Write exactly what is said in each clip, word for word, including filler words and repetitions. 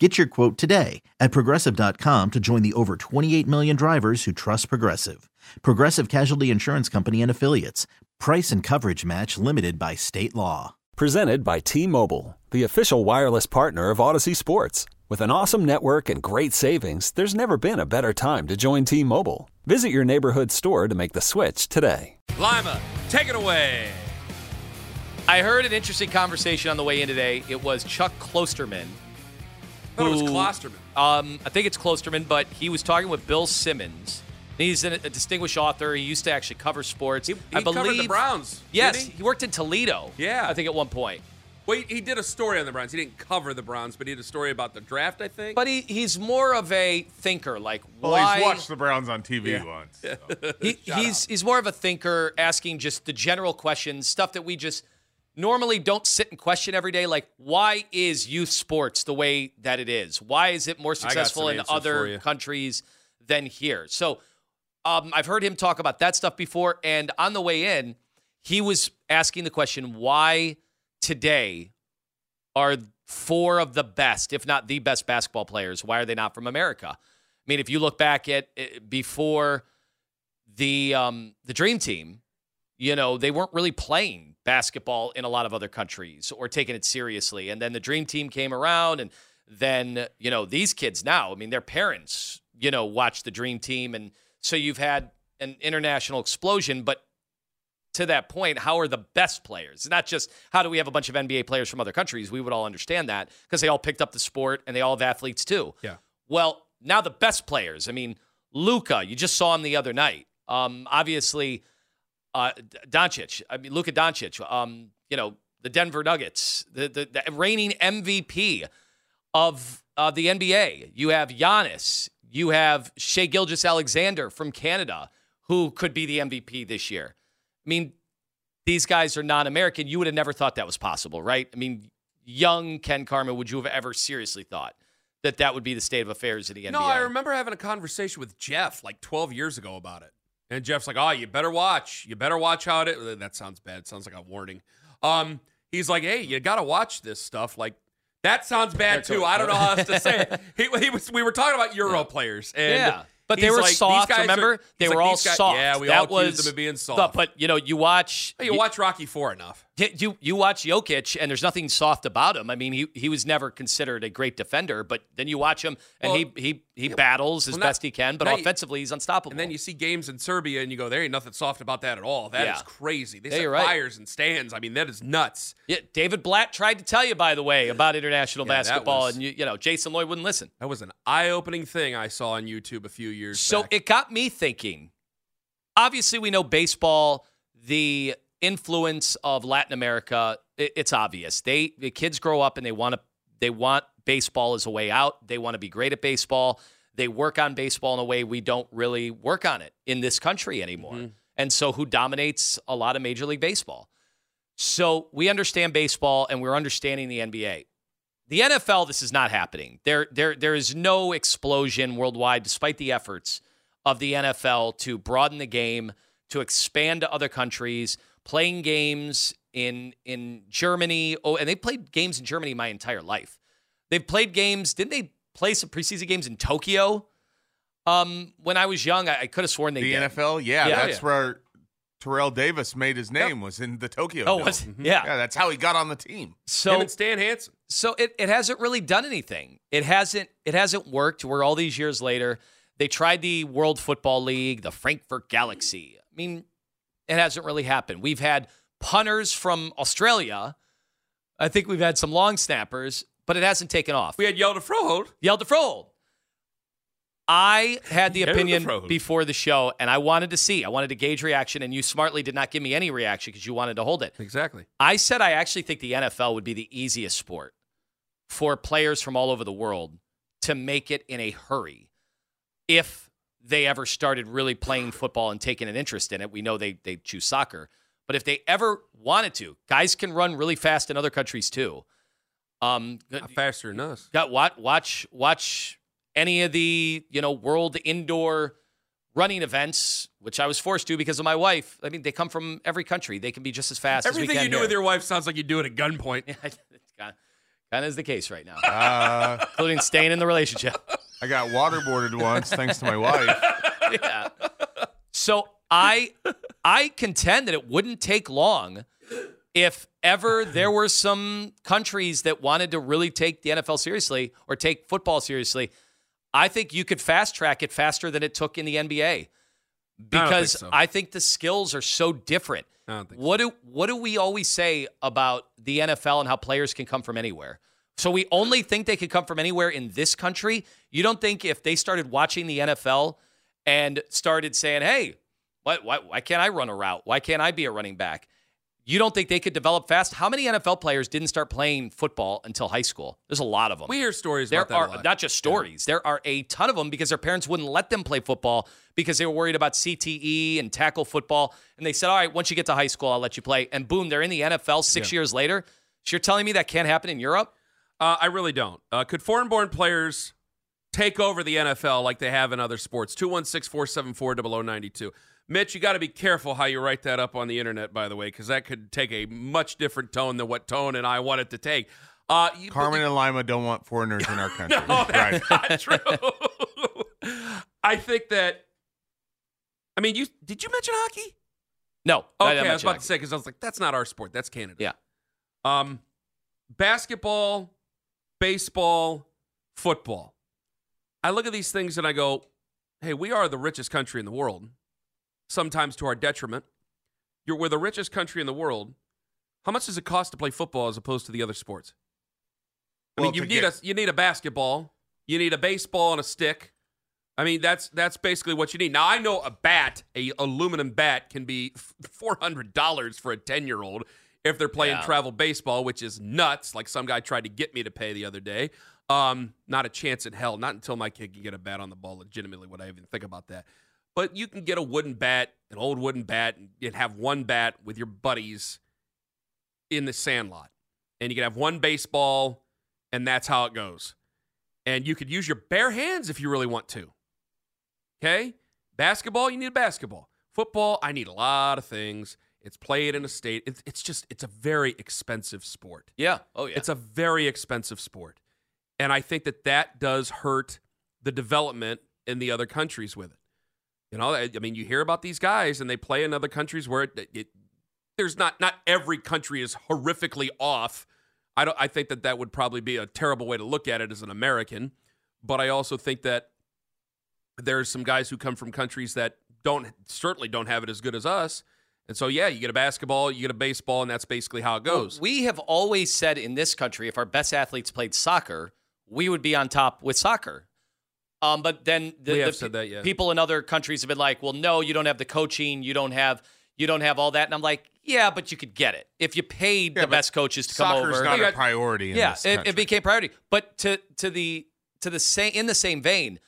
Get your quote today at Progressive dot com to join the over twenty-eight million drivers who trust Progressive. Progressive Casualty Insurance Company and Affiliates. Price and coverage match limited by state law. Presented by T-Mobile, the official wireless partner of Odyssey Sports. With an awesome network and great savings, there's never been a better time to join T-Mobile. Visit your neighborhood store to make the switch today. Lima, take it away. I heard an interesting conversation on the way in today. It was Chuck Klosterman. Who, I thought it was Klosterman. Um, I think it's Klosterman, but he was talking with Bill Simmons. He's a distinguished author. He used to actually cover sports. He, he I believe, covered the Browns. Yes, he? he worked in Toledo. Yeah, I think at one point. Well, he, he did a story on the Browns. He didn't cover the Browns, but he did a story about the draft, I think. But he, he's more of a thinker. Like, well, why? He's watched the Browns on T V yeah. once. So. he, he's up. he's more of a thinker, asking just the general questions, stuff that we just normally don't sit and question every day, like, why is youth sports the way that it is? Why is it more successful in other countries than here? So um, I've heard him talk about that stuff before, and on the way in, he was asking the question, why today are four of the best, if not the best basketball players, why are they not from America? I mean, if you look back at before the um, the Dream Team, you know, they weren't really playing basketball in a lot of other countries or taking it seriously. And then the Dream Team came around, and then, you know, these kids now, I mean, their parents, you know, watch the Dream Team. And so you've had an international explosion. But to that point, how are the best players? Not just how do we have a bunch of N B A players from other countries? We would all understand that because they all picked up the sport and they all have athletes too. Yeah. Well, now the best players. I mean, Luka, you just saw him the other night. Um, obviously... Uh, Doncic, I mean, Luka Doncic, um, you know, the Denver Nuggets, the, the, the reigning M V P of uh, the N B A. You have Giannis. You have Shai Gilgeous-Alexander from Canada, who could be the M V P this year. I mean, these guys are non-American. You would have never thought that was possible, right? I mean, young Ken Carmen, would you have ever seriously thought that that would be the state of affairs in the N B A? No, I remember having a conversation with Jeff like twelve years ago about it. And Jeff's like, oh, you better watch. You better watch how it is. That sounds bad. It sounds like a warning. Um, he's like, hey, you got to watch this stuff. Like, that sounds bad, too. I don't know how else to say it. He, he was, we were talking about Euro yeah. players. And yeah, but they were like, soft, remember? Are, they were like, all guys, soft. Yeah, we that all accused them of being soft. Stuff, but, you know, you watch. You, you watch Rocky Four enough. You, you watch Jokic, and there's nothing soft about him. I mean, he, he was never considered a great defender, but then you watch him, and well, he he. He battles as well, not, best he can, but offensively, he's unstoppable. And then you see games in Serbia, and you go, there ain't nothing soft about that at all. That yeah. is crazy. They yeah, set right. fires and stands. I mean, that is nuts. Yeah, David Blatt tried to tell you, by the way, about international yeah, basketball, was, and, you, you know, Jason Lloyd wouldn't listen. That was an eye-opening thing I saw on YouTube a few years so back. So it got me thinking, obviously we know baseball, the influence of Latin America, it, it's obvious. They The kids grow up, and they want to they want baseball is a way out. They want to be great at baseball. They work on baseball in a way we don't really work on it in this country anymore. Mm-hmm. And so who dominates a lot of Major League Baseball? So we understand baseball, and we're understanding the N B A. The N F L, this is not happening. There, there, there is no explosion worldwide, despite the efforts of the N F L to broaden the game, to expand to other countries, playing games in in Germany. Oh, and they played games in Germany my entire life. They've played games. Didn't they play some preseason games in Tokyo? Um, when I was young, I, I could have sworn they the did. N F L, yeah, yeah that's yeah. where Terrell Davis made his name, yep. was in the Tokyo. Oh, was, yeah. yeah, that's how he got on the team. So Him and Stan Hansen. So it, it hasn't really done anything. It hasn't it hasn't worked. Where all these years later, they tried the World Football League, the Frankfurt Galaxy. I mean, it hasn't really happened. We've had punters from Australia. I think we've had some long snappers, but it hasn't taken off. We had Yelda Froholt. Yelda Froholt. I had the opinion before the show, and I wanted to see. I wanted to gauge reaction, and you smartly did not give me any reaction because you wanted to hold it. Exactly. I said I actually think the N F L would be the easiest sport for players from all over the world to make it in a hurry if they ever started really playing football and taking an interest in it. We know they they choose soccer. But if they ever wanted to, guys can run really fast in other countries too. Um, not faster than us. Got what? Watch, watch... any of the, you know, world indoor running events, which I was forced to because of my wife. I mean, they come from every country. They can be just as fast Everything as we can Everything you do here. With your wife sounds like you do it at gunpoint. Yeah, kind of is the case right now, uh, including staying in the relationship. I got waterboarded once thanks to my wife. Yeah. So I, I contend that it wouldn't take long if ever there were some countries that wanted to really take the N F L seriously or take football seriously. I think you could fast track it faster than it took in the N B A because I, don't think so. I think the skills are so different. I don't think what so. do what do we always say about the N F L and how players can come from anywhere? So we only think they could come from anywhere in this country. You don't think if they started watching the N F L and started saying, "Hey, why why, why can't I run a route? Why can't I be a running back?" You don't think they could develop fast? How many N F L players didn't start playing football until high school? There's a lot of them. We hear stories there about that are, a lot. Not just stories. Yeah. There are a ton of them because their parents wouldn't let them play football because they were worried about C T E and tackle football. And they said, all right, once you get to high school, I'll let you play. And boom, they're in the N F L six yeah. years later. So you're telling me that can't happen in Europe? Uh, I really don't. Uh, could foreign-born players take over the N F L like they have in other sports? two one six, four seven four, zero zero nine two. Mitch, you got to be careful how you write that up on the internet, by the way, because that could take a much different tone than what Tone and I want it to take. Uh, you, Carmen you, and Lima don't want foreigners in our country. No, that's right. Not true. I think that, I mean, you did you mention hockey? No. Okay, I, I was about hockey. to say, because I was like, that's not our sport. That's Canada. Yeah. Um, basketball, baseball, football. I look at these things and I go, hey, we are the richest country in the world. Sometimes to our detriment. You're, we're the richest country in the world. How much does it cost to play football as opposed to the other sports? I well, mean, you need, get- a, you need a basketball. You need a baseball and a stick. I mean, that's that's basically what you need. Now, I know a bat, a aluminum bat, can be four hundred dollars for a ten-year-old if they're playing yeah. travel baseball, which is nuts, like some guy tried to get me to pay the other day. Um, not a chance in hell. Not until my kid can get a bat on the ball. Legitimately, would I even think about that? But you can get a wooden bat, an old wooden bat, and have one bat with your buddies in the sandlot. And you can have one baseball, and that's how it goes. And you could use your bare hands if you really want to. Okay? Basketball, you need a basketball. Football, I need a lot of things. It's played in a state. It's, it's just, it's a very expensive sport. Yeah. Oh, yeah. It's a very expensive sport. And I think that that does hurt the development in the other countries with it. You know, I mean, you hear about these guys, and they play in other countries where it, it, there's not not every country is horrifically off. I don't. I think that that would probably be a terrible way to look at it as an American, but I also think that there's some guys who come from countries that don't certainly don't have it as good as us. And so, yeah, you get a basketball, you get a baseball, and that's basically how it goes. Well, we have always said in this country, if our best athletes played soccer, we would be on top with soccer. Um, but then the, the pe- that, yeah. people in other countries have been like, well, no, you don't have the coaching. You don't have you don't have all that. And I'm like, yeah, but you could get it. If you paid yeah, the best coaches to come over. Soccer's not got, a priority in yeah, this country. It, it became priority. But to to the to the same in the same vein,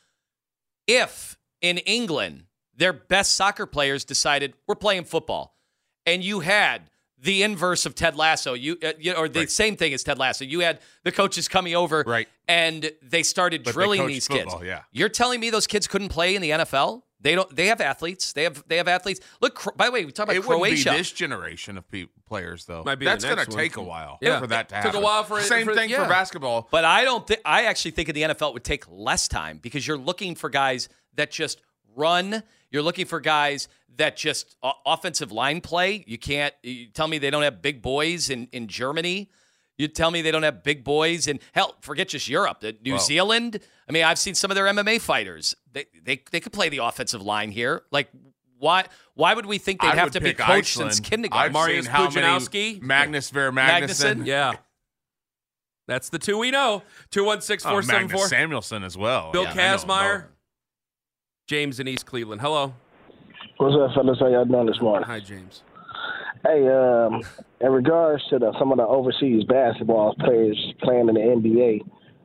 if in England their best soccer players decided we're playing football and you had the inverse of Ted Lasso, you, uh, you or the right. same thing as Ted Lasso. You had the coaches coming over, right. and they started but drilling they these football, kids. Yeah. You're telling me those kids couldn't play in the N F L? They don't. They have athletes. They have. They have athletes. Look. By the way, we talk about it Croatia. It wouldn't be this generation of people, players, though. Might be That's going to take a while yeah. for that to happen. Took a while for it. Same for, thing yeah. for basketball. But I don't. Th- I actually think in the N F L it would take less time because you're looking for guys that just run. You're looking for guys that just uh, offensive line play. You can't you tell me they don't have big boys in, in Germany. You tell me they don't have big boys in, hell, forget just Europe, New Whoa. Zealand. I mean, I've seen some of their M M A fighters. They they they could play the offensive line here. Like, why why would we think they'd I have to be coached Iceland. Since kindergarten? I've Marius Pujanowski. Magnus Ver Magnusson. Yeah. That's the two we know. two one six four seven four. Oh, Magnus Samuelson as well. Bill yeah, Kazmaier. James in East Cleveland. Hello. What's up, fellas? How y'all doing this morning? Hi, James. Hey, um, in regards to the, some of the overseas basketball players playing in the N B A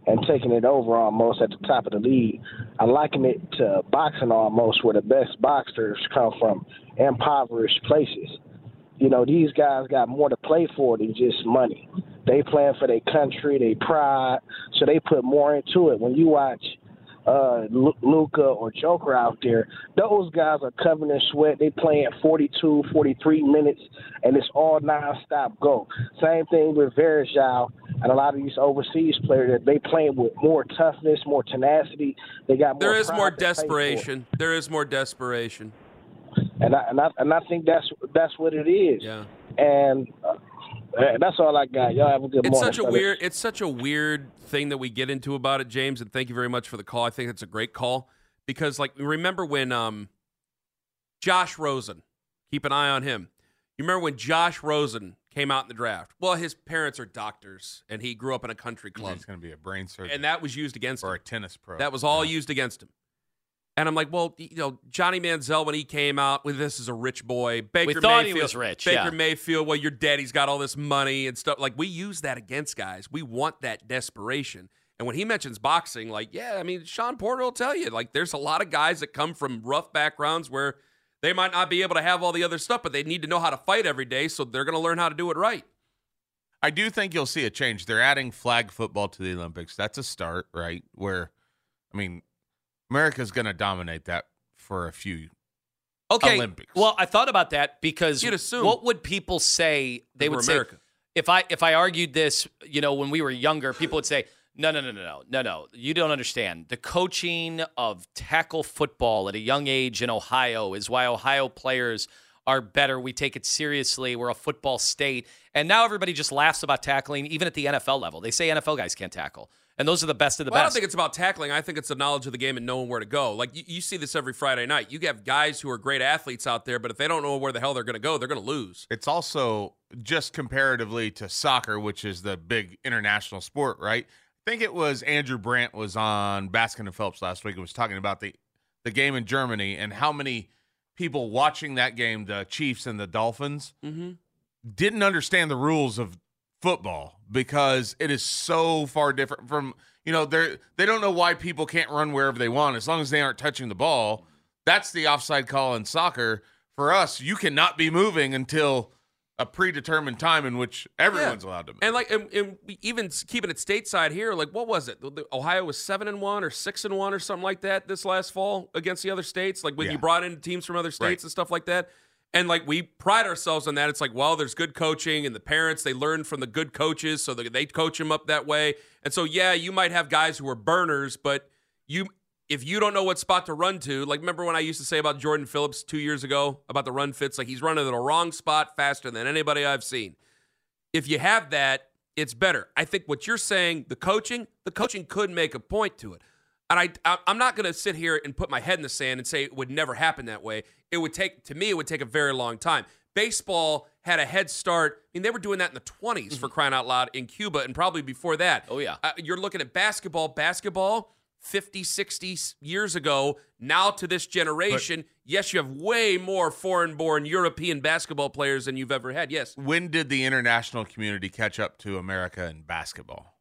and taking it over almost at the top of the league, I liken it to boxing almost, where the best boxers come from impoverished places. You know, these guys got more to play for than just money. They playing for their country, their pride, so they put more into it. When you watch Uh, Luka or Joker out there, those guys are covered in sweat. They playing forty-two, forty-three minutes, and it's all nonstop go. Same thing with Verjao and a lot of these overseas players. They playing with more toughness, more tenacity. They got more There is more desperation. There is more desperation. And I, and I and I think that's that's what it is. Yeah. And uh, that's all I got. Y'all have a good it's morning. Such a weird, it's such a weird thing that we get into about it, James, and thank you very much for the call. I think it's a great call because, like, remember when um, Josh Rosen, keep an eye on him. You remember when Josh Rosen came out in the draft? Well, his parents are doctors, and he grew up in a country club. He's going to be a brain surgeon. And that was used against him. Or a tennis pro. That was all yeah. used against him. And I'm like, well, you know, Johnny Manziel, when he came out, well, this is a rich boy. Baker we thought Mayfield, he was rich. Baker yeah. Mayfield, well, your daddy's got all this money and stuff. Like, we use that against guys. We want that desperation. And when he mentions boxing, like, yeah, I mean, Sean Porter will tell you, like, there's a lot of guys that come from rough backgrounds where they might not be able to have all the other stuff, but they need to know how to fight every day, so they're going to learn how to do it right. I do think you'll see a change. They're adding flag football to the Olympics. That's a start, right? Where, I mean, America's going to dominate that for a few okay. Olympics. Well, I thought about that because what would people say? They would say, if I if I argued this, you know, when we were younger, people would say, no, no, no, no, no, no, no. You don't understand. The coaching of tackle football at a young age in Ohio is why Ohio players are better. We take it seriously. We're a football state. And now everybody just laughs about tackling, even at the N F L level. They say N F L guys can't tackle. And those are the best of the well, best. I don't think it's about tackling. I think it's the knowledge of the game and knowing where to go. Like, you, you see this every Friday night. You have guys who are great athletes out there, but if they don't know where the hell they're going to go, they're going to lose. It's also just comparatively to soccer, which is the big international sport, right? I think it was Andrew Brandt was on Baskin and Phelps last week and was talking about the, the game in Germany and how many people watching that game, the Chiefs and the Dolphins, mm-hmm. didn't understand the rules of football because it is so far different from, you know, they they don't know why people can't run wherever they want as long as they aren't touching the ball. That's the offside call in soccer. For us, you cannot be moving until a predetermined time in which everyone's yeah. allowed to move. And like, and, and even keeping it stateside here, like, what was it? Ohio was seven and one or six and one or something like that this last fall against the other states. Like when yeah. you brought in teams from other states right. and stuff like that. And, like, we pride ourselves on that. It's like, well, there's good coaching, and the parents, they learn from the good coaches, so they, they coach them up that way. And so, yeah, you might have guys who are burners, but you if you don't know what spot to run to, like, remember when I used to say about Jordan Phillips two years ago about the run fits? Like, he's running to the wrong spot faster than anybody I've seen. If you have that, it's better. I think what you're saying, the coaching, the coaching could make a point to it. And I, I, I'm not going to sit here and put my head in the sand and say it would never happen that way. It would take, to me, it would take a very long time. Baseball had a head start. I mean, they were doing that in the twenties mm-hmm. for crying out loud in Cuba and probably before that. Oh, yeah. Uh, you're looking at basketball. Basketball, fifty, sixty years ago, now to this generation, but, yes, you have way more foreign-born European basketball players than you've ever had. Yes. When did the international community catch up to America in basketball?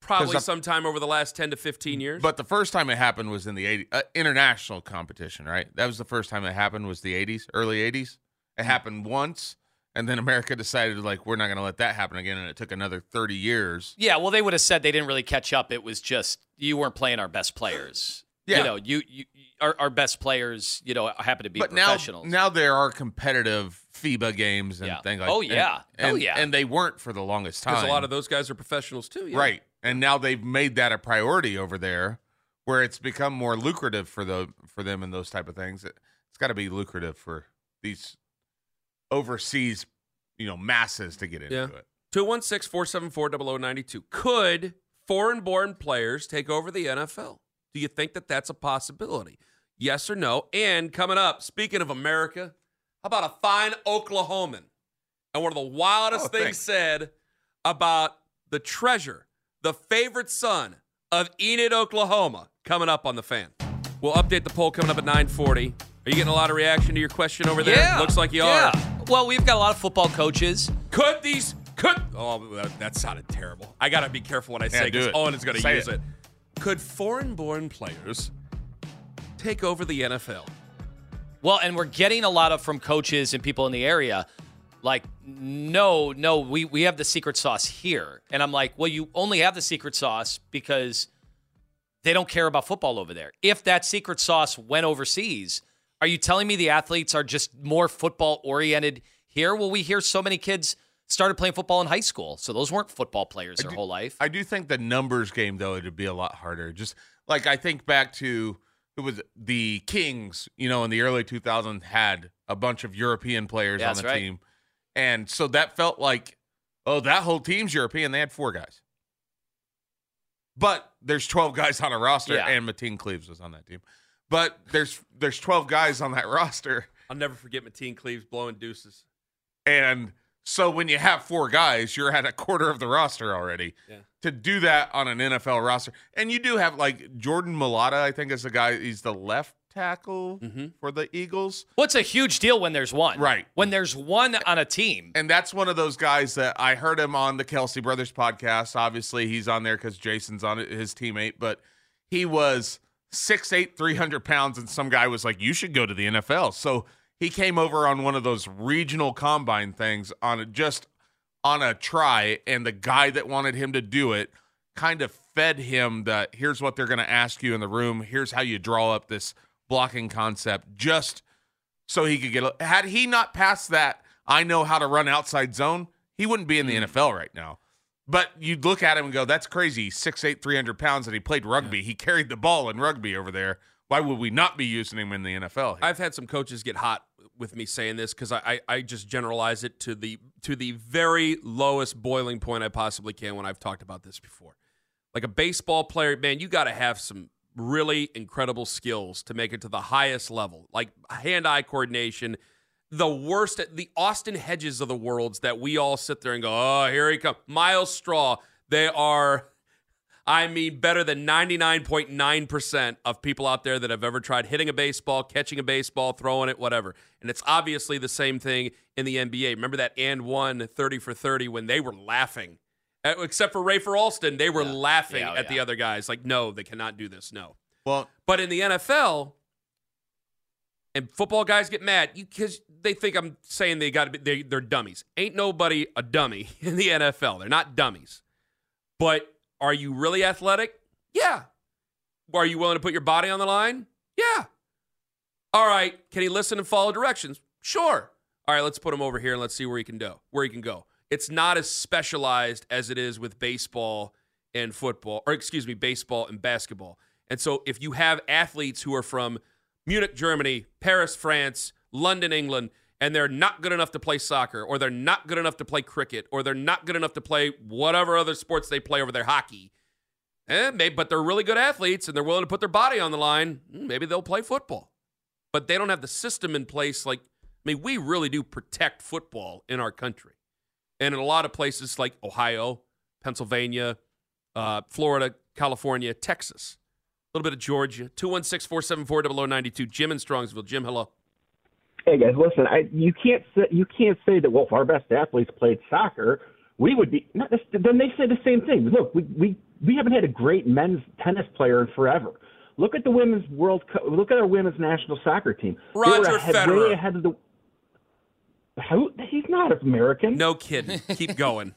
Probably sometime over the last ten to fifteen years. But the first time it happened was in the eighties. Uh, international competition, right? That was the first time it happened was the eighties, early eighties. It happened once, and then America decided, like, we're not going to let that happen again, and it took another thirty years. Yeah, well, they would have said they didn't really catch up. It was just you weren't playing our best players. Yeah. You know, you, you our, our best players, you know, happen to be but professionals. Now, now there are competitive FIBA games and yeah. things like that. Oh, yeah. And, oh, yeah. And, and they weren't for the longest time. Because a lot of those guys are professionals, too. Yeah. Right. And now they've made that a priority over there, where it's become more lucrative for the for them and those type of things. It, it's got to be lucrative for these overseas, you know, masses to get into yeah. it. two one six, four seven four, zero zero nine two. Could foreign-born players take over the N F L? Do you think that that's a possibility? Yes or no? And coming up, speaking of America, how about a fine Oklahoman? And one of the wildest oh, things thanks. said about the treasure, the favorite son of Enid, Oklahoma, coming up on The Fan. We'll update the poll coming up at nine forty. Are you getting a lot of reaction to your question over there? Yeah. Looks like you yeah. are. Well, we've got a lot of football coaches. Could these... Could... Oh, that, that sounded terrible. I got to be careful when I say yeah, do it, because Owen is going to use it. it. Could foreign-born players take over the N F L? Well, and we're getting a lot of from coaches and people in the area, like, no, no, we, we have the secret sauce here. And I'm like, well, you only have the secret sauce because they don't care about football over there. If that secret sauce went overseas, are you telling me the athletes are just more football-oriented here? Well, we hear so many kids started playing football in high school, so those weren't football players their do, whole life. I do think the numbers game, though, it would be a lot harder. Just like I think back to it was the Kings, you know, in the early two thousands had a bunch of European players yeah, on the right. team. And so that felt like, oh, that whole team's European. They had four guys. But there's twelve guys on a roster, yeah. and Mateen Cleaves was on that team. But there's there's twelve guys on that roster. I'll never forget Mateen Cleaves blowing deuces. And so when you have four guys, you're at a quarter of the roster already. Yeah. To do that on an N F L roster. And you do have, like, Jordan Mulata, I think, is the guy. He's the left tackle mm-hmm. for the Eagles. What's well, a huge deal when there's one. Right. When there's one on a team. And that's one of those guys that I heard him on the Kelsey Brothers podcast. Obviously, he's on there because Jason's on it, his teammate. But he was six eight, three hundred pounds, and some guy was like, you should go to the N F L. So he came over on one of those regional combine things on a, just on a try, and the guy that wanted him to do it kind of fed him that here's what they're going to ask you in the room. Here's how you draw up this blocking concept, just so he could get – had he not passed that, I know how to run outside zone, he wouldn't be in the N F L right now. But you'd look at him and go, that's crazy, six eight, three hundred pounds, and he played rugby. Yeah. He carried the ball in rugby over there. Why would we not be using him in the N F L? Here? I've had some coaches get hot with me saying this because I, I, I just generalize it to the to the very lowest boiling point I possibly can when I've talked about this before. Like a baseball player, man, you got to have some really incredible skills to make it to the highest level, like hand-eye coordination. The worst, the Austin Hedges of the worlds that we all sit there and go, oh, here he comes. Miles Straw, they are... I mean, better than ninety-nine point nine percent of people out there that have ever tried hitting a baseball, catching a baseball, throwing it, whatever. And it's obviously the same thing in the N B A. Remember that and one, thirty for thirty, when they were laughing. Except for Rafer Alston, they were yeah. laughing yeah, oh, at yeah. the other guys. Like, no, they cannot do this, no. Well, but in the N F L, and football guys get mad because they think I'm saying they gotta be, they, they're dummies. Ain't nobody a dummy in the N F L. They're not dummies. But... are you really athletic? Yeah. Are you willing to put your body on the line? Yeah. All right. Can he listen and follow directions? Sure. All right, let's put him over here and let's see where he can go. Where he can go. It's not as specialized as it is with baseball and football, or excuse me, baseball and basketball. And so if you have athletes who are from Munich, Germany, Paris, France, London, England, and they're not good enough to play soccer, or they're not good enough to play cricket, or they're not good enough to play whatever other sports they play over their hockey. And they, but they're really good athletes, and they're willing to put their body on the line. Maybe they'll play football. But they don't have the system in place. Like, I mean, we really do protect football in our country. And in a lot of places like Ohio, Pennsylvania, uh, Florida, California, Texas, a little bit of Georgia. two one six, four seven four, zero zero nine two, Jim in Strongsville. Jim, hello. Hey guys, listen. I, you can't say, you can't say that. Well, if our best athletes played soccer, we would be. Not, then they say the same thing. Look, we, we we haven't had a great men's tennis player in forever. Look at the women's World Cup. Look at our women's national soccer team. Roger they were ahead, Federer. Way ahead of the. How, he's not American. No kidding. Keep going.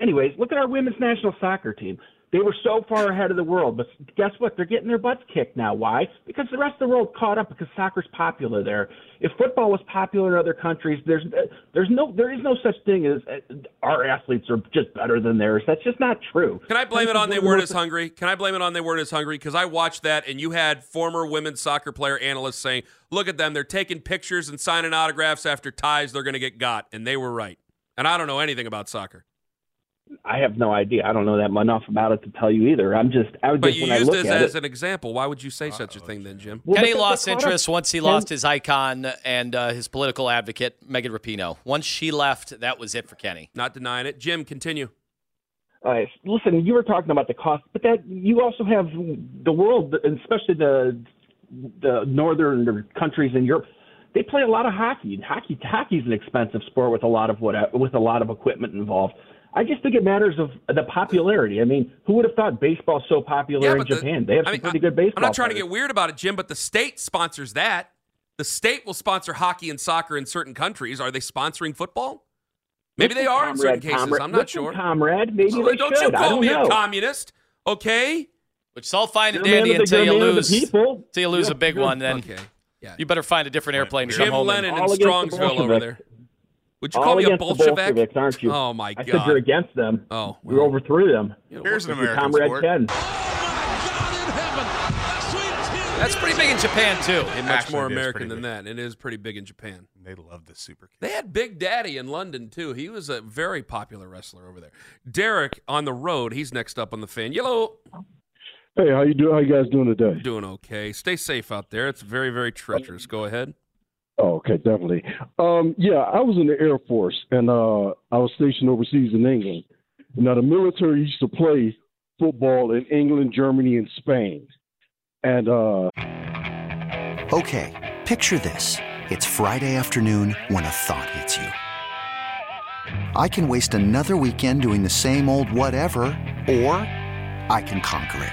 Anyways, look at our women's national soccer team. They were so far ahead of the world, but guess what? They're getting their butts kicked now. Why? Because the rest of the world caught up because soccer's popular there. If football was popular in other countries, there's there's no there is no such thing as uh, our athletes are just better than theirs. That's just not true. Can I blame it on they weren't as hungry? Can I blame it on they weren't as hungry? Because I watched that, and you had former women's soccer player analysts saying, look at them. They're taking pictures and signing autographs after ties. They're going to get got, and they were right. And I don't know anything about soccer. I have no idea. I don't know that enough about it to tell you either. I'm just, I would just, when I look at it. But you used this as an example. Why would you say Uh-oh. such a thing then, Jim? Well, Kenny lost interest once he lost his icon and uh, his political advocate, Megan Rapinoe. Once she left, that was it for Kenny. Not denying it. Jim, continue. All right. Listen, you were talking about the cost, but that you also have the world, especially the the northern countries in Europe. They play a lot of hockey. Hockey, hockey is an expensive sport with a lot of what with a lot of equipment involved. I just think it matters of the popularity. I mean, who would have thought baseball's so popular yeah, in the, Japan? They have I some mean, pretty I, good baseball. I'm not trying players. to get weird about it, Jim, but the state sponsors that. The state will sponsor hockey and soccer in certain countries. Are they sponsoring football? Maybe Listen, they are comrade, in certain cases. Comrade, I'm not Listen, sure. Comrade, maybe oh, they don't should. you call me know. a communist, okay? Which is all fine and dandy until you lose. Until you lose yeah, a big yeah. one, then okay. yeah. you better find a different airplane to come home. Jim Lennon in Strongsville over there. Would you All call me a Bolshevik? Bolsheviks, aren't you? Oh, my God. I said you're against them. Oh, well. You overthrew them. Here's an American Comrade sport. Ken. Oh, my God in heaven. That's pretty big in Japan, too. And much Actually, more American than big. that. It is pretty big in Japan. They love the super kick. They had Big Daddy in London, too. He was a very popular wrestler over there. Derek on the road. He's next up on the fan. Yellow. Hey, how you doing? How you guys doing today? Doing okay. Stay safe out there. It's very, very treacherous. Go ahead. Oh, okay, definitely. Um, yeah, I was in the Air Force, and uh, I was stationed overseas in England. Now, the military used to play football in England, Germany, and Spain. And uh... Okay, picture this. It's Friday afternoon when a thought hits you. I can waste another weekend doing the same old whatever, or I can conquer it.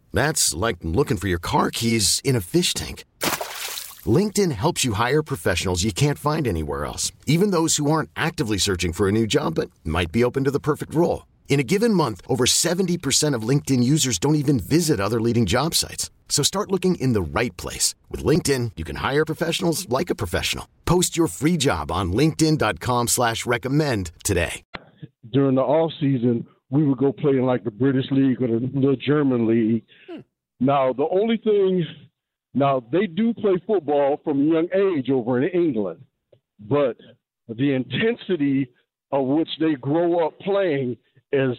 That's like looking for your car keys in a fish tank. LinkedIn helps you hire professionals you can't find anywhere else, even those who aren't actively searching for a new job but might be open to the perfect role. In a given month, over seventy percent of LinkedIn users don't even visit other leading job sites. So start looking in the right place. With LinkedIn, you can hire professionals like a professional. Post your free job on linkedin dot com slash recommend today. During the off-season, we would go play in like the British League or the, the German League. Hmm. Now, the only thing, now they do play football from a young age over in England, but the intensity of which they grow up playing is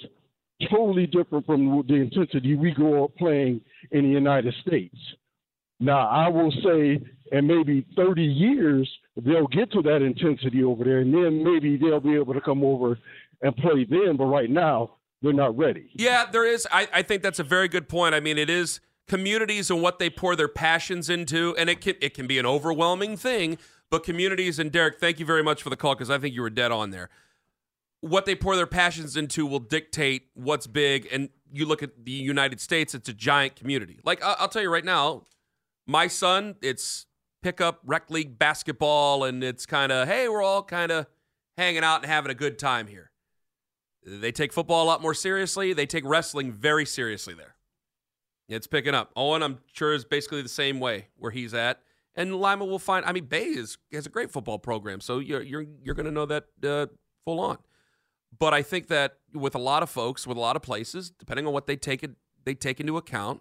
totally different from the intensity we grow up playing in the United States. Now, I will say in maybe thirty years, they'll get to that intensity over there, and then maybe they'll be able to come over and play then, but right now, they're not ready. Yeah, there is. I, I think that's a very good point. I mean, it is communities and what they pour their passions into, and it can it can be an overwhelming thing, but communities, and Derek, thank you very much for the call because I think you were dead on there. What they pour their passions into will dictate what's big, and you look at the United States, it's a giant community. Like, I'll tell you right now, My son, it's pickup rec league basketball, and it's kind of, hey, we're all kind of hanging out and having a good time here. They take football a lot more seriously. They take wrestling very seriously there. It's picking up. Owen, I'm sure, is basically the same way where he's at. And Lima will find, I mean, Bay is, has a great football program, so you're you're, you're going to know that uh, full on. But I think that with a lot of folks, with a lot of places, depending on what they take it, they take into account,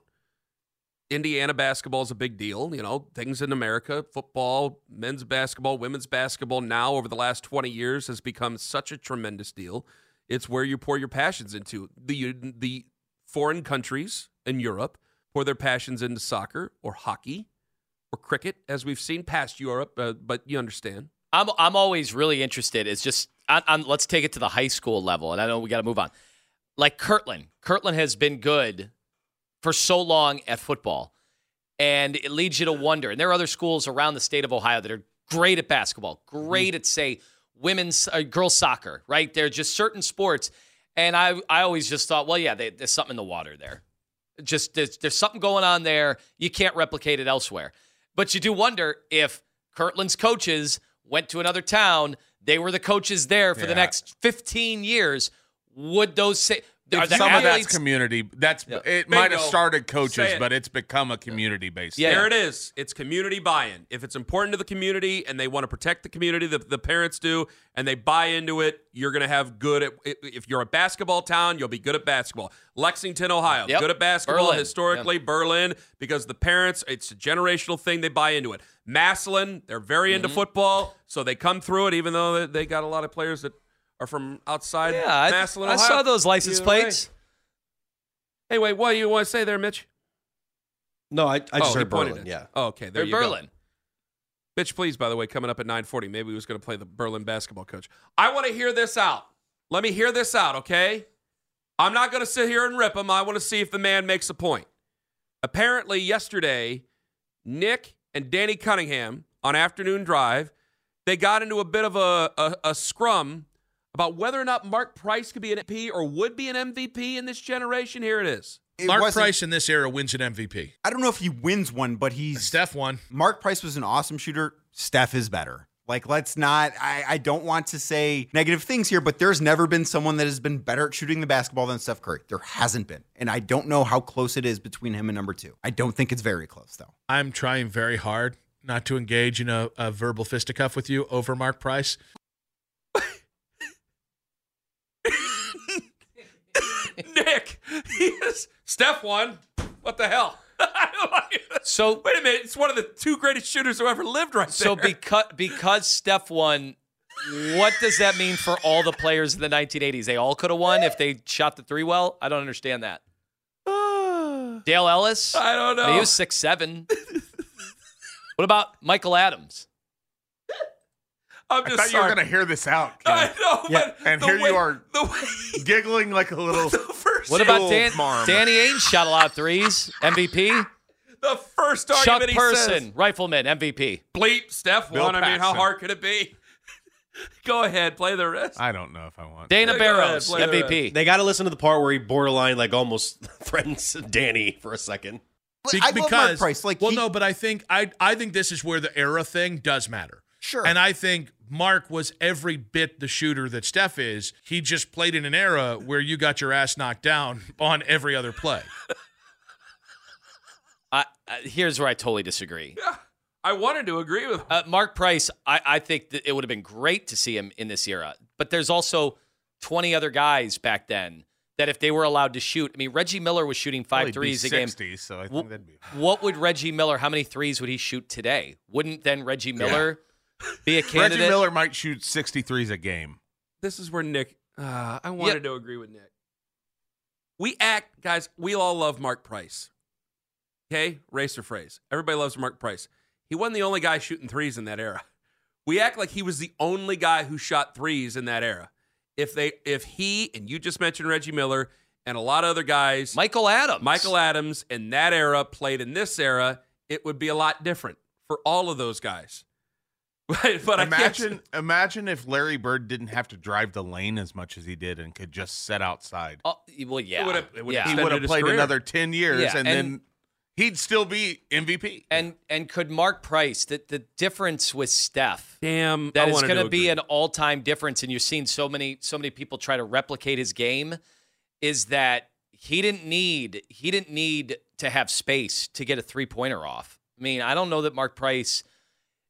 Indiana basketball is a big deal. You know, things in America, football, men's basketball, women's basketball now over the last twenty years has become such a tremendous deal. It's where you pour your passions into. The the foreign countries in Europe pour their passions into soccer or hockey or cricket, as we've seen past Europe, uh, but you understand. I'm I'm always really interested. It's just, I, I'm, let's take it to the high school level, and I know we got to move on. Like Kirtland. Kirtland has been good for so long at football, and it leads you to wonder. And there are other schools around the state of Ohio that are great at basketball, great mm-hmm. at, say, women's uh, girls soccer, right? They're just certain sports. And I I always just thought, well, yeah, they, there's something in the water there. Just there's, there's something going on there. You can't replicate it elsewhere. But you do wonder if Kirtland's coaches went to another town, they were the coaches there for yeah. the next fifteen years. Would those say... If some athletes, of that's community. That's yeah. It Bingo. Might have started coaches, but it's become a community-based yeah. thing. There it is. It's community buy-in. If it's important to the community and they want to protect the community, the, the parents do, and they buy into it, you're going to have good at – if you're a basketball town, you'll be good at basketball. Lexington, Ohio, yep. good at basketball Berlin. historically. Yep. Berlin, because the parents, it's a generational thing. They buy into it. Massillon, they're very mm-hmm. into football, so they come through it, even though they got a lot of players that – Or from outside yeah, Massillon, I, Ohio. I saw those license Either plates. Way. Anyway, what do you want to say there, Mitch? No, I, I oh, just heard Berlin, it. yeah. Oh, okay, there They're you Berlin. go. Bitch, please, by the way, coming up at nine forty, maybe he was going to play the Berlin basketball coach. I want to hear this out. Let me hear this out, okay? I'm not going to sit here and rip him. I want to see if the man makes a point. Apparently, yesterday, Nick and Danny Cunningham on Afternoon Drive, they got into a bit of a, a, a scrum about whether or not Mark Price could be an M V P or would be an M V P in this generation. Here it is. It Mark Price in this era wins an M V P. I don't know if he wins one, but he's... Steph won. Mark Price was an awesome shooter. Steph is better. Like, let's not... I, I don't want to say negative things here, but there's never been someone that has been better at shooting the basketball than Steph Curry. There hasn't been. And I don't know how close it is between him and number two. I don't think it's very close, though. I'm trying very hard not to engage in a, a verbal fisticuff with you over Mark Price. Nick, he is, Steph won. What the hell? So wait a minute, it's one of the two greatest shooters who ever lived, right so there. So because because Steph won, what does that mean for all the players in the nineteen eighties? They all could have won if they shot the three well. I don't understand that. Dale Ellis. I don't know. He was six seven. What about Michael Adams? I'm just I thought sorry. you were going to hear this out. Ken. I know, yeah. but and here way, you are giggling like a little. What about Dan, Danny Ainge shot a lot of threes? M V P? The first Chuck argument he Person, says. Chuck Rifleman, M V P. Bleep, Steph Bill won. Paxson. I mean, how hard could it be? Go ahead, play the rest. I don't know if I want. Dana yeah, Barrows, ahead, M V P. The they got to listen to the part where he borderline like almost threatens Danny for a second. Be- I because, love Mark Price. Like, well, he- no, but I think I I think this is where the era thing does matter. Sure. And I think Mark was every bit the shooter that Steph is. He just played in an era where you got your ass knocked down on every other play. I, uh, here's where I totally disagree. Yeah, I wanted to agree with uh, Mark Price. I, I think that it would have been great to see him in this era. But there's also twenty other guys back then that if they were allowed to shoot, I mean, Reggie Miller was shooting five well, threes a game. sixty, so I think w- that'd be... What would Reggie Miller, how many threes would he shoot today? Wouldn't then Reggie Miller... Yeah. Be a candidate. Reggie Miller might shoot sixty-threes a game. This is where Nick, uh, I wanted yep. to agree with Nick. We act, guys, we all love Mark Price. Okay? Race or phrase. Everybody loves Mark Price. He wasn't the only guy shooting threes in that era. We act like he was the only guy who shot threes in that era. If they, if he, and you just mentioned Reggie Miller, and a lot of other guys. Michael Adams. Michael Adams in that era played in this era, it would be a lot different for all of those guys. But, but imagine, I imagine if Larry Bird didn't have to drive the lane as much as he did and could just set outside. Uh, well, yeah, it would've, it would've yeah. he would have played career. another ten years, yeah. and, and then he'd still be M V P. And and could Mark Price, the, the difference with Steph, damn, that I is going to be agree. an all-time difference, and you've seen so many so many people try to replicate his game, is that he didn't need he didn't need to have space to get a three-pointer off. I mean, I don't know that Mark Price,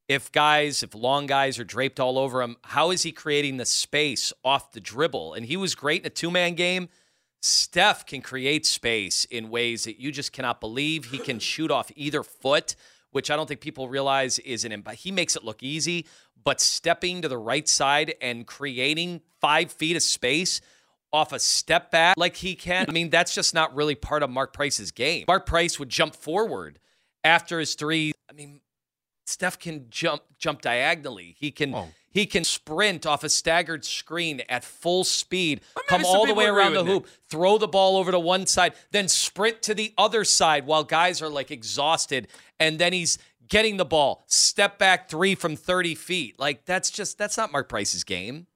if guys, if long guys are draped all over him, how is he creating the space off the dribble? And he was great in a two-man game. Steph can create space in ways that you just cannot believe. He can shoot off either foot, which I don't think people realize is an impact. He makes it look easy, but stepping to the right side and creating five feet of space off a step back like he can, I mean, that's just not really part of Mark Price's game. Mark Price would jump forward after his three. I mean, Steph can jump jump diagonally. He can oh. he can sprint off a staggered screen at full speed, I mean, come all the way around the hoop, it. throw the ball over to one side, then sprint to the other side while guys are like exhausted, and then he's getting the ball, step back three from thirty feet. Like that's just that's not Mark Price's game.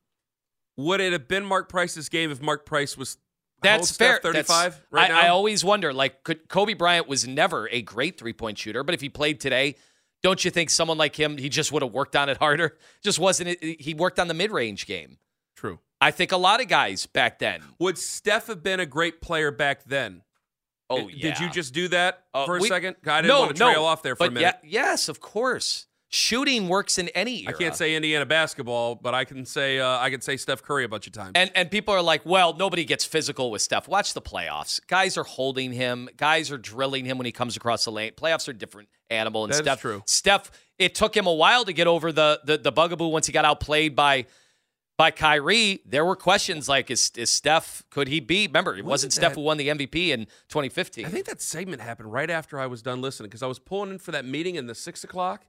Would it have been Mark Price's game if Mark Price was That's fair. thirty-five right now? I, I always wonder, like, could, Kobe Bryant was never a great three-point shooter, but if he played today, don't you think someone like him, he just would have worked on it harder? Just wasn't it? He worked on the mid-range game. True. I think a lot of guys back then. Would Steph have been a great player back then? Oh, yeah. Did you just do that uh, for a we, second? I didn't no, want to trail no, off there for but a minute. Yeah, yes, of course. Shooting works in any era. I can't say Indiana basketball, but I can say uh, I can say Steph Curry a bunch of times. And and people are like, well, nobody gets physical with Steph. Watch the playoffs. Guys are holding him. Guys are drilling him when he comes across the lane. Playoffs are a different animal. And that Steph, is true. Steph, it took him a while to get over the, the the bugaboo once he got outplayed by by Kyrie. There were questions like, is is Steph, could he be? Remember, it what wasn't Steph that? who won the M V P in twenty fifteen. I think that segment happened right after I was done listening because I was pulling in for that meeting in the six o'clock.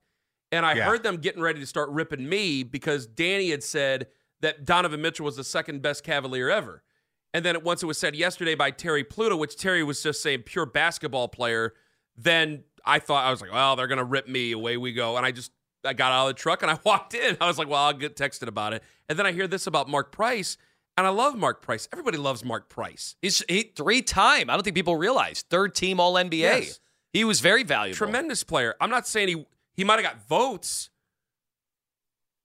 And I yeah. heard them getting ready to start ripping me because Danny had said that Donovan Mitchell was the second best Cavalier ever. And then once it was said yesterday by Terry Pluto, which Terry was just saying pure basketball player, then I thought, I was like, well, they're going to rip me. Away we go. And I just, I got out of the truck and I walked in. I was like, well, I'll get texted about it. And then I hear this about Mark Price. And I love Mark Price. Everybody loves Mark Price. He's he, three-time. I don't think people realize. Third team All N B A. Yes. He was very valuable. Tremendous player. I'm not saying he... He might have got votes.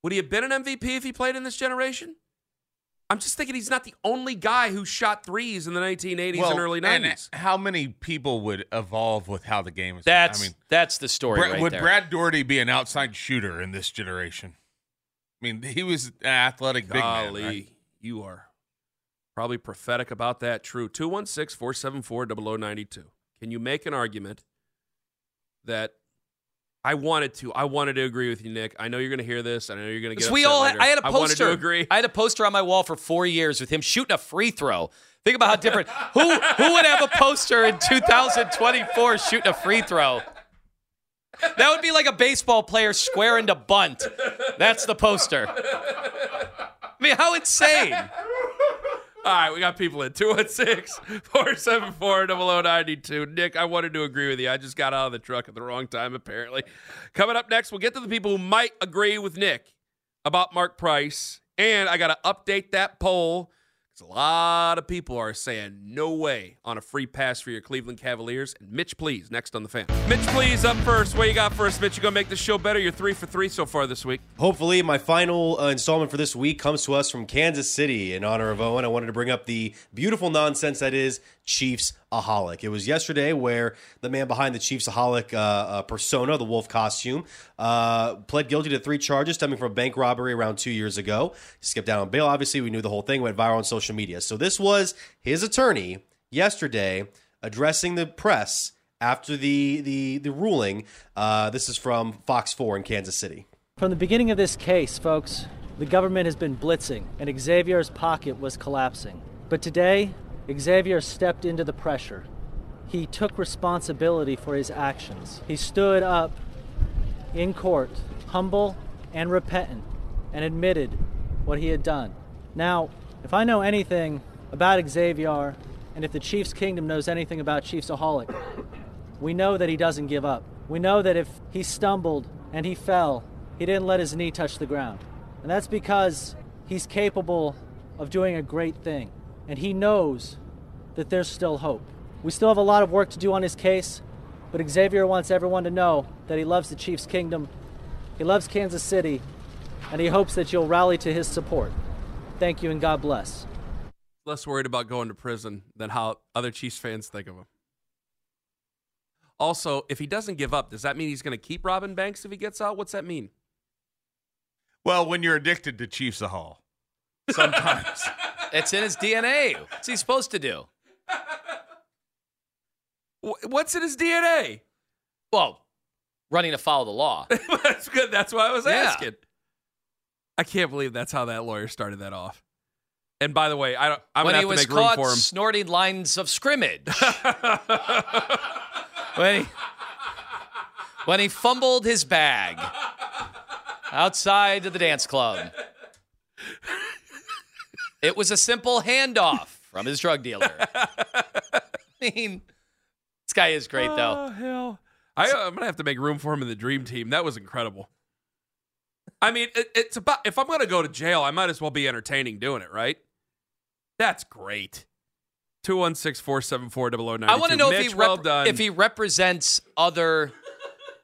Would he have been an M V P if he played in this generation? I'm just thinking he's not the only guy who shot threes in the nineteen eighties well, and early nineties. And how many people would evolve with how the game is? That's, I mean, that's the story Brad, right would there. Would Brad Daugherty be an outside shooter in this generation? I mean, he was an athletic Golly, big man. Right? You are probably prophetic about that. True. two one six, four seven four, zero zero nine two. Can you make an argument that I wanted to. I wanted to agree with you, Nick. I know you're going to hear this. I know you're going to get upset we all, later. I had a poster. I wanted to agree. I had a poster on my wall for four years with him shooting a free throw. Think about how different. who who would have a poster in two thousand twenty-four shooting a free throw? That would be like a baseball player squaring to bunt. That's the poster. I mean, how insane. All right, we got people in. two one six, four seven four, zero zero nine two. Nick, I wanted to agree with you. I just got out of the truck at the wrong time, apparently. Coming up next, we'll get to the people who might agree with Nick about Mark Price. And I got to update that poll because a lot of people are saying no way on a free pass for your Cleveland Cavaliers. And Mitch, please, next on the Fan. Mitch, please, up first. What you got for us, Mitch? You going to make this show better? You're three for three so far this week. Hopefully, my final uh, installment for this week comes to us from Kansas City. In honor of Owen, I wanted to bring up the beautiful nonsense that is Chiefsaholic. It was yesterday where the man behind the Chiefsaholic uh, uh, persona, the wolf costume, uh, pled guilty to three charges stemming from a bank robbery around two years ago. He skipped out on bail, obviously. We knew the whole thing went viral on social media. So this was his attorney yesterday addressing the press after the, the, the ruling. Uh, this is from Fox four in Kansas City. From the beginning of this case, folks, the government has been blitzing, and Xavier's pocket was collapsing. But today, Xavier stepped into the pressure. He took responsibility for his actions. He stood up in court, humble and repentant, and admitted what he had done. Now, if I know anything about Xavier, and if the Chiefs Kingdom knows anything about Chiefsaholic, we know that he doesn't give up. We know that if he stumbled and he fell, he didn't let his knee touch the ground. And that's because he's capable of doing a great thing. And he knows that there's still hope. We still have a lot of work to do on his case, But Xavier wants everyone to know that he loves the Chiefs Kingdom, he loves Kansas City, and he hopes that you'll rally to his support. Thank you and God bless. Less worried about going to prison than how other Chiefs fans think of him. Also, if he doesn't give up, does that mean he's going to keep robbing banks if he gets out? What's that mean? Well, when you're addicted to Chiefsaholic, sometimes. It's in his D N A. What's he supposed to do? What's in his D N A? Well, running to follow the law. That's good. That's why I was yeah. asking. I can't believe that's how that lawyer started that off. And by the way, I don't, I'm going to have to make room for him. When he was caught snorting lines of scrimmage. when, he, when he fumbled his bag outside of the dance club. It was a simple handoff from his drug dealer. I mean, this guy is great, though. Oh, hell. I, I'm going to have to make room for him in the dream team. That was incredible. I mean, it, it's about, if I'm going to go to jail, I might as well be entertaining doing it, right? That's great. two one six, four seven four, zero zero nine two. I want to know Mitch, if, he rep- well done. if he represents other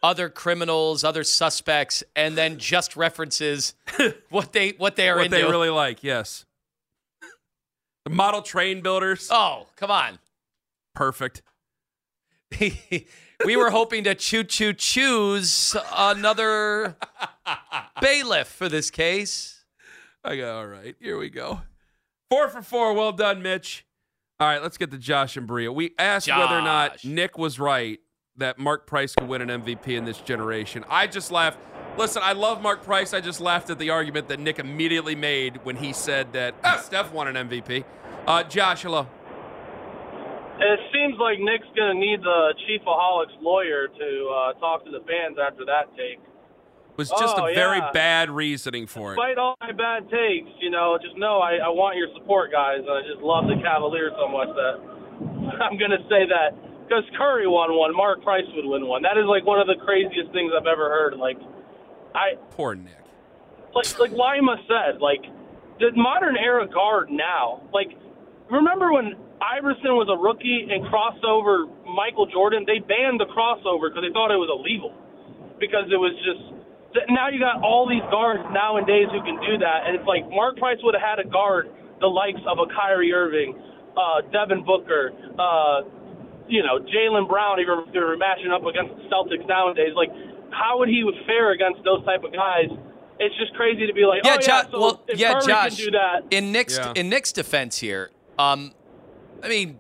other criminals, other suspects, and then just references what they what they are what into. What they really like, yes. The model train builders. Oh, come on. Perfect. We were hoping to choo-choo-choose another bailiff for this case. I go, all right, here we go. Four for four. Well done, Mitch. All right, let's get to Josh and Bria. We asked Josh. whether or not Nick was right that Mark Price could win an M V P in this generation. I just laughed. Listen, I love Mark Price. I just laughed at the argument that Nick immediately made when he said that oh, Steph won an M V P. Uh, Josh, hello. It seems like Nick's going to need the Chiefsaholic's lawyer to uh, talk to the fans after that take. It was just oh, a very yeah. bad reasoning for Despite it. Despite all my bad takes, you know, just know I, I want your support, guys. And I just love the Cavaliers so much that I'm going to say that. Because Curry won one, Mark Price would win one. That is, like, one of the craziest things I've ever heard. Like, I Poor Nick. Like, like Lima said, like, the modern-era guard now. Like, remember when Iverson was a rookie and crossover Michael Jordan, they banned the crossover because they thought it was illegal because it was just now you got all these guards nowadays who can do that. And it's like Mark Price would have had a guard the likes of a Kyrie Irving, uh, Devin Booker, uh, you know, Jaylen Brown, even if they were matching up against the Celtics nowadays. Like, how would he fare against those type of guys? It's just crazy to be like, yeah, oh, Josh, yeah, so well, if yeah, Curry Josh, can do that. In Nick's, yeah. in Nick's defense here, um, I mean,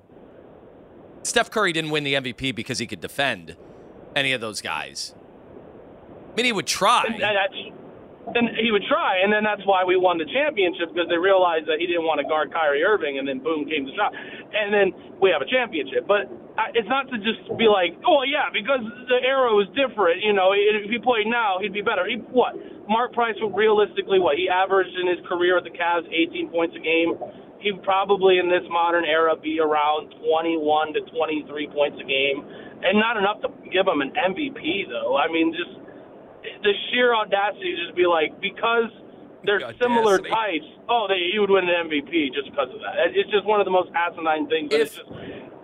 Steph Curry didn't win the M V P because he could defend any of those guys. I mean, he would try. And, and he would try, and then that's why we won the championship, because they realized that he didn't want to guard Kyrie Irving, and then boom, came the shot. And then we have a championship. But it's not to just be like, oh, yeah, because the era was different. You know, if he played now, he'd be better. He, what? Mark Price, realistically, what? He averaged in his career at the Cavs eighteen points a game. He'd probably in this modern era be around twenty-one to twenty-three points a game, and not enough to give him an M V P though. I mean, just the sheer audacity to just be like, because they're audacity. similar types, oh, they, you would win an M V P just because of that. It's just one of the most asinine things. If, it's just,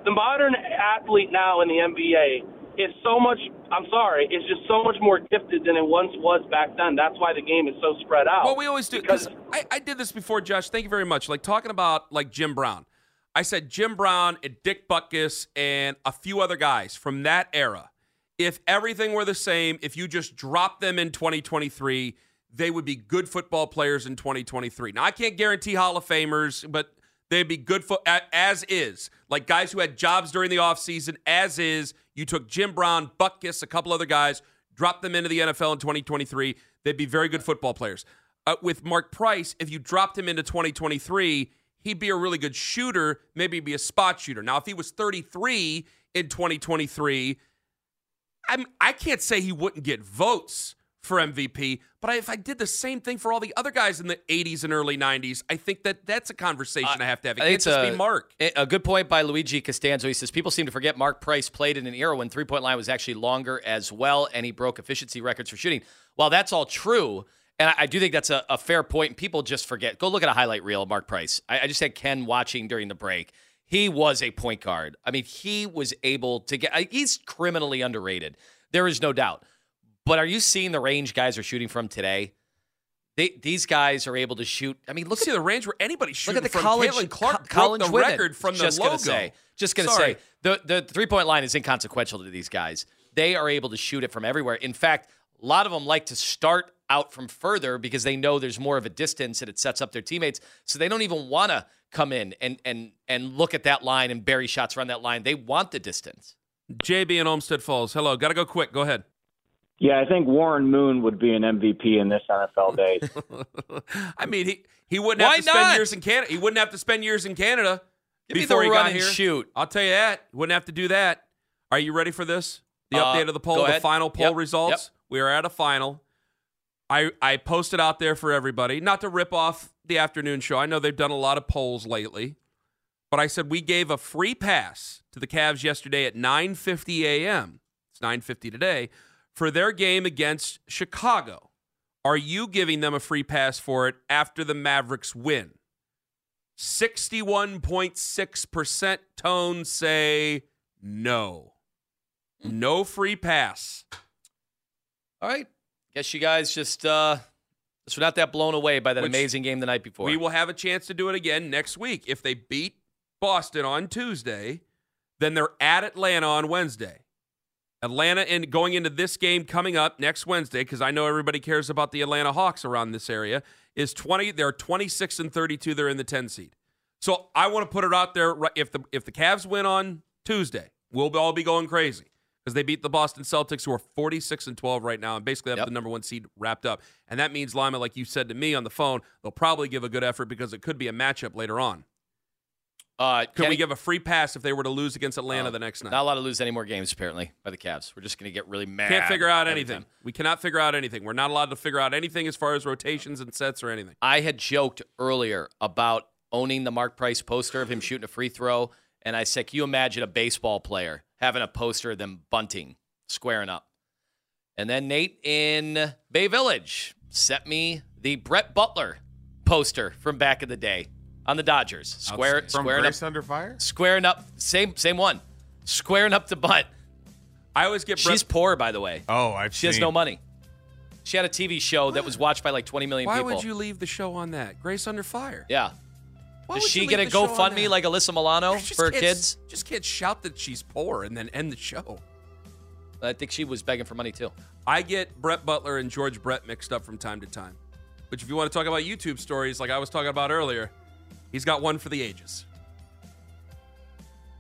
the modern athlete now in the N B A is so much. I'm sorry, it's just so much more gifted than it once was back then. That's why the game is so spread out. Well, we always do. Because I, I did this before, Josh. Thank you very much. Like, talking about, like, Jim Brown. I said Jim Brown and Dick Butkus and a few other guys from that era. If everything were the same, if you just dropped them in twenty twenty-three, they would be good football players in twenty twenty-three. Now, I can't guarantee Hall of Famers, but they'd be good for as is. Like, guys who had jobs during the offseason, as is. You took Jim Brown, Butkus, a couple other guys, dropped them into the N F L in twenty twenty-three. They'd be very good football players. Uh, with Mark Price, if you dropped him into twenty twenty-three, he'd be a really good shooter, maybe be a spot shooter. Now, if he was thirty-three in twenty twenty-three, I'm, I can't say he wouldn't get votes for M V P, but I, if I did the same thing for all the other guys in the eighties and early nineties, I think that that's a conversation uh, I have to have. It can't it's just a, be Mark. A good point by Luigi Costanzo. He says, people seem to forget Mark Price played in an era when three-point line was actually longer as well, and he broke efficiency records for shooting. While that's all true, and I, I do think that's a, a fair point, and people just forget. Go look at a highlight reel of Mark Price. I, I just had Ken watching during the break. He was a point guard. I mean, he was able to get – he's criminally underrated. There is no doubt. But are you seeing the range guys are shooting from today? They, these guys are able to shoot. I mean, look at the range where anybody shoots. Look at the from college. Caitlin Clark co- broke the women. record from just the logo. Gonna say, just going to say, the, the three-point line is inconsequential to these guys. They are able to shoot it from everywhere. In fact, a lot of them like to start out from further because they know there's more of a distance and it sets up their teammates. So they don't even want to come in and and and look at that line and bury shots around that line. They want the distance. J B in Olmsted Falls. Hello. Got to go quick. Go ahead. Yeah, I think Warren Moon would be an M V P in this N F L days. I mean, he, he wouldn't Why have to spend not? years in Canada. He wouldn't have to spend years in Canada Give before me the he run got and here. Shoot. I'll tell you that. He wouldn't have to do that. Are you ready for this? The uh, update of the poll, the final poll yep. results. Yep. We are at a final. I, I posted out there for everybody, not to rip off the afternoon show. I know they've done a lot of polls lately, but I said we gave a free pass to the Cavs yesterday at nine fifty a.m. It's nine fifty today. For their game against Chicago, are you giving them a free pass for it after the Mavericks win? sixty-one point six percent tone say no. No free pass. All right. Guess you guys just uh, just were not that blown away by that Which amazing game the night before. We will have a chance to do it again next week. If they beat Boston on Tuesday, then they're at Atlanta on Wednesday. Atlanta and in, going into this game coming up next Wednesday, because I know everybody cares about the Atlanta Hawks around this area, is twenty. They're twenty-six and thirty-two. They're in the ten seed. So I want to put it out there. If the if the Cavs win on Tuesday, we'll all be going crazy because they beat the Boston Celtics, who are forty-six and twelve right now, and basically have yep. the number one seed wrapped up. And that means, Lima, like you said to me on the phone, they'll probably give a good effort because it could be a matchup later on. Uh, Could Kenny, we give a free pass if they were to lose against Atlanta uh, the next night? Not allowed to lose any more games, apparently, by the Cavs. We're just going to get really mad. Can't figure out anything. anything. We cannot figure out anything. We're not allowed to figure out anything as far as rotations and sets or anything. I had joked earlier about owning the Mark Price poster of him shooting a free throw, and I said, can you imagine a baseball player having a poster of them bunting, squaring up? And then Nate in Bay Village sent me the Brett Butler poster from back in the day. On the Dodgers, square, From squaring Grace up, Under Fire, squaring up, same, same one, squaring up to butt. I always get. She's Brett... poor, by the way. Oh, I've. She seen. has no money. She had a T V show what? that was watched by like twenty million Why people. Why would you leave the show on that? Grace Under Fire. Yeah. Why Does she get a GoFundMe like Alyssa Milano for her kids? Just can't shout that she's poor and then end the show. I think she was begging for money too. I get Brett Butler and George Brett mixed up from time to time. Which, if you want to talk about YouTube stories, like I was talking about earlier. He's got one for the ages.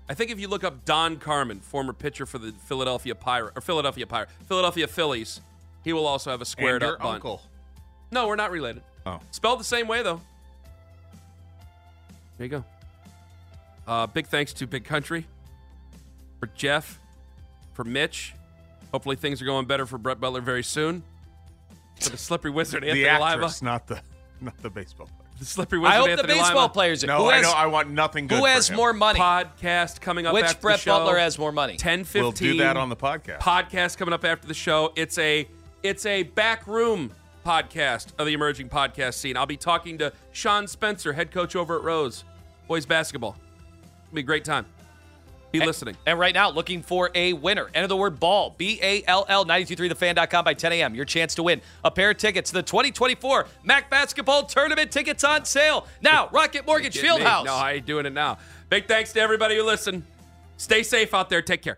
I think if you look up Don Carman, former pitcher for the Philadelphia Pirate or Philadelphia Pirate, Philadelphia Phillies, he will also have a squared and your up uncle. Bunt. No, we're not related. Oh, spelled the same way though. There you go. Uh, big thanks to Big Country, for Jeff, for Mitch. Hopefully things are going better for Brett Butler very soon. For the Slippery Wizard Anthony Oliva, not the not the baseball player. The slippery wizard. I hope Anthony the baseball Lima. players. Are, no, has, I know. I want nothing good. Who has for him. more money? Podcast coming up. Which after Brett the show. Butler has more money? Ten fifteen. We'll do that on the podcast. Podcast coming up after the show. It's a it's a backroom podcast of the emerging podcast scene. I'll be talking to Sean Spencer, head coach over at Rose Boys Basketball. It'll be a great time. Be and, listening. And right now, looking for a winner. Enter the word ball. B A L L nine two three the fan dot com by ten a.m. Your chance to win a pair of tickets to the twenty twenty-four M A C Basketball Tournament. Tickets on sale now. Rocket Mortgage Fieldhouse. No, I ain't doing it now. Big thanks to everybody who listened. Stay safe out there. Take care.